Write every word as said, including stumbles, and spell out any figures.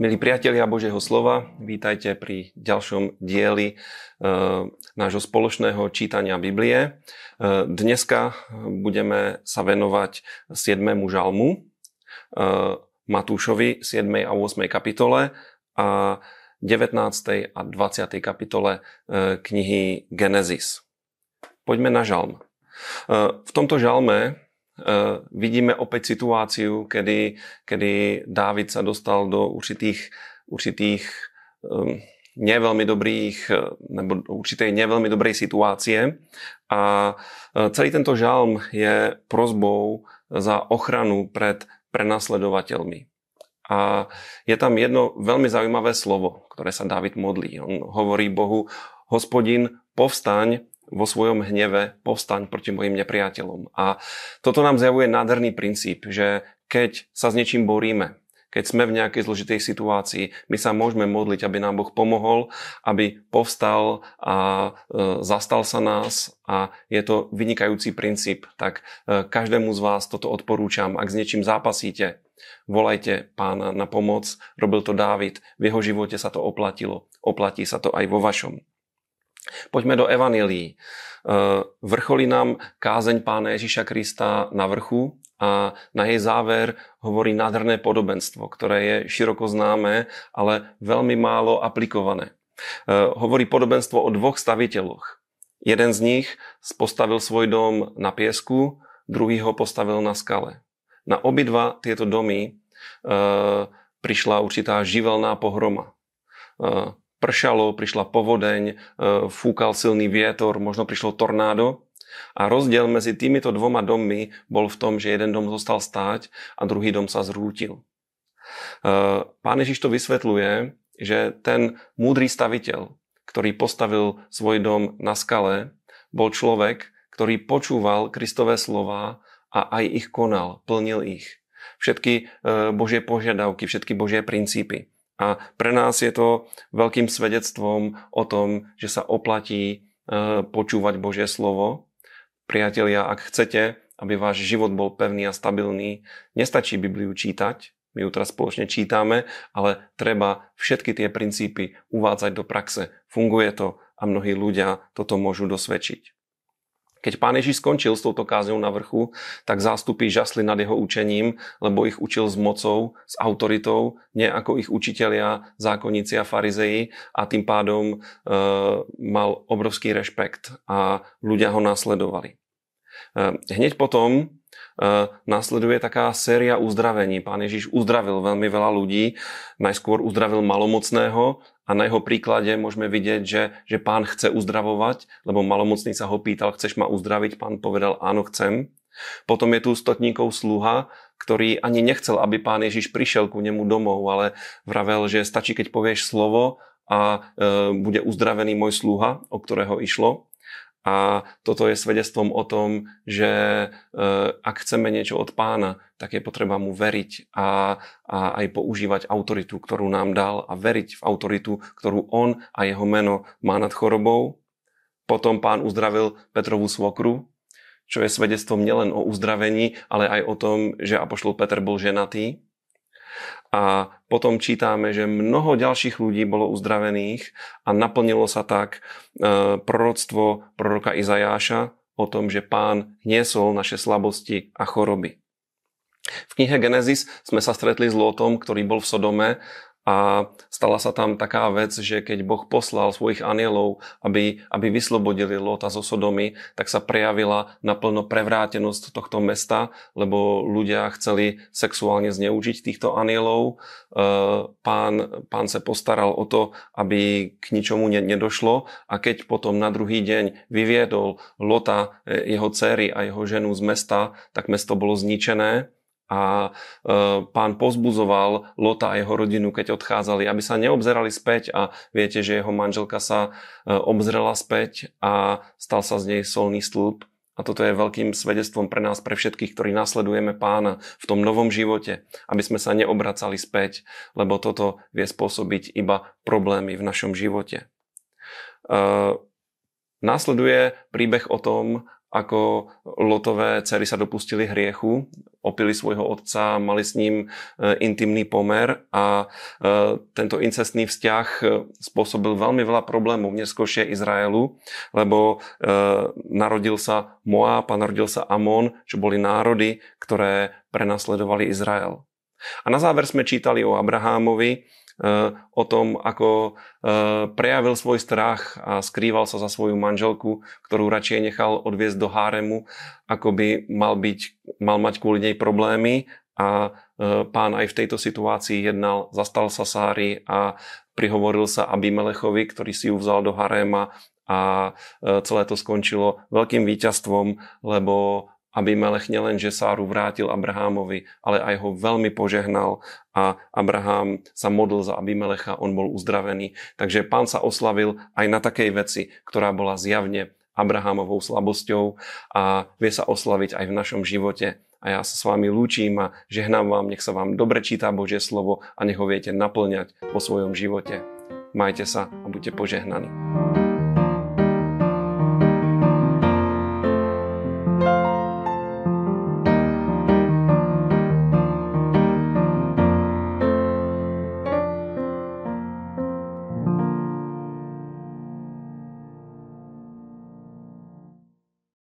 Milí priatelia Božieho slova, vítajte pri ďalšom dieli e, nášho spoločného čítania Biblie. E, dneska budeme sa venovať siedmemu žalmu, e, Matúšovi siedmej a ôsmej kapitole a devätnástej a dvadsiatej kapitole e, knihy Genesis. Poďme na žalm. E, v tomto žalme vidíme opäť situáciu, kedy, kedy Dávid sa dostal do určitých, určitých neveľmi dobrých, nebo určitej neveľmi dobrej situácie. A celý tento žalm je prosbou za ochranu pred prenasledovateľmi. A je tam jedno veľmi zaujímavé slovo, ktoré sa Dávid modlí. On hovorí Bohu: Hospodin, povstaň vo svojom hneve, povstaň proti mojim nepriateľom. A toto nám zjavuje nádherný princíp, že keď sa s niečím boríme, keď sme v nejakej zložitej situácii, my sa môžeme modliť, aby nám Boh pomohol, aby povstal a e, zastal sa nás, a je to vynikajúci princíp. Tak e, každému z vás toto odporúčam, ak s niečím zápasíte, volajte Pána na pomoc. Robil to Dávid, v jeho živote sa to oplatilo, oplatí sa to aj vo vašom. Poďme do evanjelií. Vrcholí nám kázeň Pána Ježíša Krista na vrchu a na jej záver hovorí nádherné podobenstvo, ktoré je široko známe, ale veľmi málo aplikované. Hovorí podobenstvo o dvoch staviteľoch. Jeden z nich postavil svoj dom na piesku, druhý ho postavil na skale. Na obidva tieto domy prišla určitá živelná pohroma. Pršalo, prišla povodeň, fúkal silný vietor, možno prišlo tornádo. A rozdiel medzi týmito dvoma dommi bol v tom, že jeden dom zostal stáť a druhý dom sa zrútil. Pán Ježiš to vysvetľuje, že ten múdry staviteľ, ktorý postavil svoj dom na skale, bol človek, ktorý počúval Kristové slová a aj ich konal, plnil ich. Všetky Božie požiadavky, všetky Božie princípy. A pre nás je to veľkým svedectvom o tom, že sa oplatí počúvať Božie slovo. Priatelia, ak chcete, aby váš život bol pevný a stabilný, nestačí Bibliu čítať, my ju teraz spoločne čítame, ale treba všetky tie princípy uvádzať do praxe. Funguje to a mnohí ľudia toto môžu dosvedčiť. Keď Pán Ježiš skončil s touto kázňou na vrchu, tak zástupy žasli nad jeho učením, lebo ich učil s mocou, s autoritou, nie ako ich učitelia, zákonníci a farizeji, a tým pádom e, mal obrovský rešpekt a ľudia ho nasledovali. E, hneď potom e, nasleduje taká séria uzdravení. Pán Ježiš uzdravil veľmi veľa ľudí, najskôr uzdravil malomocného. A na jeho príklade môžeme vidieť, že, že Pán chce uzdravovať, lebo malomocný sa ho pýtal: chceš ma uzdraviť? Pán povedal: áno, chcem. Potom je tu stotníkov sluha, ktorý ani nechcel, aby Pán Ježiš prišiel ku nemu domov, ale vravel, že stačí, keď povieš slovo a e, bude uzdravený môj sluha, o ktorého išlo. A toto je svedectvom o tom, že e, ak chceme niečo od Pána, tak je potreba mu veriť a, a aj používať autoritu, ktorú nám dal, a veriť v autoritu, ktorú on a jeho meno má nad chorobou. Potom Pán uzdravil Petrovú svokru, čo je svedectvom nielen o uzdravení, ale aj o tom, že apoštol Peter bol ženatý. A potom čítame, že mnoho ďalších ľudí bolo uzdravených a naplnilo sa tak e, proroctvo proroka Izajáša o tom, že Pán niesol naše slabosti a choroby. V knihe Genesis sme sa stretli s Lótom, ktorý bol v Sodome, a stala sa tam taká vec, že keď Boh poslal svojich anielov, aby, aby vyslobodili Lóta zo Sodomy, tak sa prejavila naplno prevrátenosť tohto mesta, lebo ľudia chceli sexuálne zneužiť týchto anielov. Pán, pán sa postaral o to, aby k ničomu nedošlo, a keď potom na druhý deň vyviedol Lóta, jeho dcery a jeho ženu z mesta, tak mesto bolo zničené. A Pán povzbudzoval Lóta a jeho rodinu, keď odchádzali, aby sa neobzerali späť, a viete, že jeho manželka sa obzrela späť a stal sa z nej solný stĺp. A toto je veľkým svedectvom pre nás, pre všetkých, ktorí nasledujeme Pána v tom novom živote, aby sme sa neobracali späť, lebo toto vie spôsobiť iba problémy v našom živote. E, následuje príbeh o tom, ako Lotové dcery sa dopustili hriechu, opili svojho otca, mali s ním intimný pomer a tento incestný vzťah spôsobil veľmi veľa problémov v neskôršie Izraelu, lebo narodil sa Moab a narodil sa Amon, čo boli národy, ktoré prenasledovali Izrael. A na záver sme čítali o Abrahámovi, o tom, ako prejavil svoj strach a skrýval sa za svoju manželku, ktorú radšej nechal odviesť do háremu, ako by mal, byť, mal mať kvôli nej problémy. A Pán aj v tejto situácii jednal, zastal sa Sáry a prihovoril sa Abimelechovi, ktorý si ju vzal do haréma, a celé to skončilo veľkým víťazstvom, lebo Abimelech nielen, že Sáru vrátil Abrahámovi, ale aj ho veľmi požehnal a Abrahám sa modlil za Abimelecha, on bol uzdravený. Takže Pán sa oslavil aj na takej veci, ktorá bola zjavne Abrahámovou slabosťou, a vie sa oslaviť aj v našom živote. A ja sa s vami lúčim a žehnám vám, nech sa vám dobre číta Božie slovo a nech ho viete naplňať po svojom živote. Majte sa a buďte požehnaní.